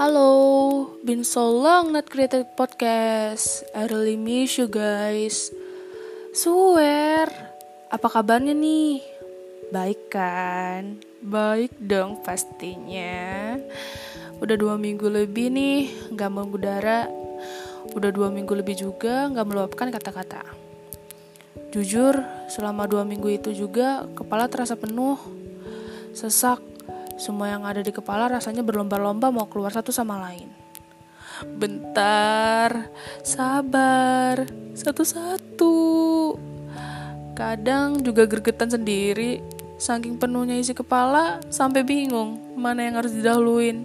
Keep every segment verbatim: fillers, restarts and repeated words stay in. Hello, been so long not created podcast. I really miss you guys. Swear, apa kabarnya nih? Baik kan? Baik dong pastinya. Udah dua minggu lebih nih gak mengudara. Udah dua minggu lebih juga gak meluapkan kata-kata. Jujur, selama dua minggu itu juga kepala terasa penuh, sesak. Semua yang ada di kepala rasanya berlomba-lomba mau keluar satu sama lain. Bentar, sabar, satu-satu. Kadang juga gergetan sendiri, saking penuhnya isi kepala sampai bingung mana yang harus didahuluin.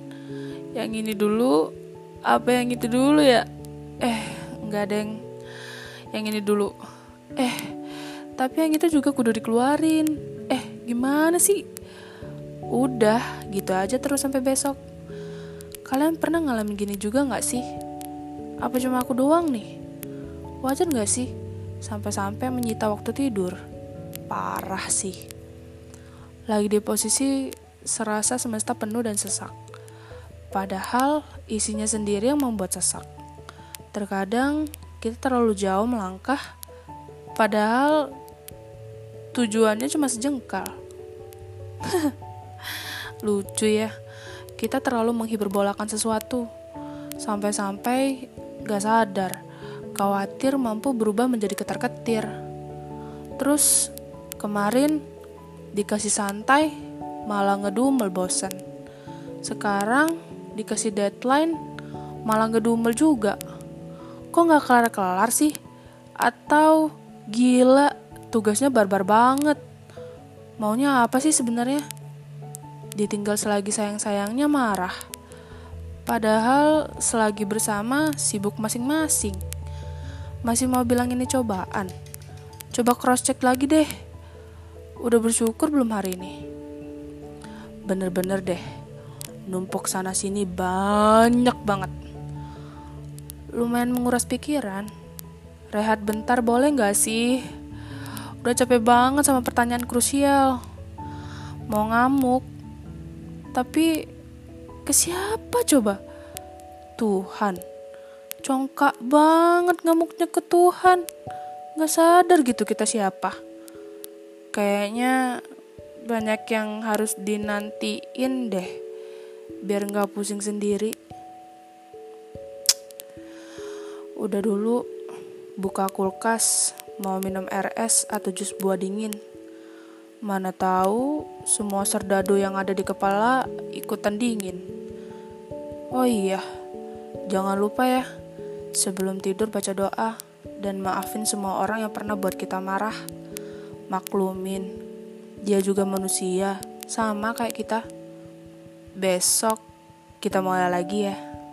Yang ini dulu, apa yang itu dulu ya? Eh, enggak deng. Yang ini dulu. Eh, tapi yang itu juga kudu dikeluarin. Eh, gimana sih? Udah, gitu aja terus sampai besok. Kalian pernah ngalamin gini juga gak sih? Apa cuma aku doang nih? Wajar gak sih? Sampai-sampai menyita waktu tidur. Parah sih. Lagi di posisi serasa semesta penuh dan sesak. Padahal isinya sendiri yang membuat sesak. Terkadang kita terlalu jauh melangkah, padahal tujuannya cuma sejengkal. Lucu ya, kita terlalu menghiperbolakan sesuatu. Sampai-sampai gak sadar, khawatir mampu berubah menjadi ketar-ketir. Terus kemarin dikasih santai, malah ngedumel bosen. Sekarang dikasih deadline, malah ngedumel juga. Kok gak kelar-kelar sih? Atau gila, tugasnya barbar banget. Maunya apa sih sebenarnya? Ditinggal selagi sayang-sayangnya marah. Padahal selagi bersama sibuk masing-masing. Masih mau bilang ini cobaan. Coba cross-check lagi deh. Udah bersyukur belum hari ini? Bener-bener deh, numpuk sana-sini banyak banget. Lumayan menguras pikiran. Rehat bentar boleh gak sih? Udah capek banget sama pertanyaan krusial. Mau ngamuk, tapi ke siapa coba? Tuhan. Congkak banget ngamuknya ke Tuhan. Gak sadar gitu kita siapa. Kayaknya banyak yang harus dinantiin deh, biar gak pusing sendiri. Udah dulu buka kulkas, mau minum R S atau jus buah dingin. Mana tahu semua serdadu yang ada di kepala ikutan dingin. Oh iya, jangan lupa ya, sebelum tidur baca doa dan maafin semua orang yang pernah buat kita marah. Maklumin, dia juga manusia, sama kayak kita. Besok kita mulai lagi ya.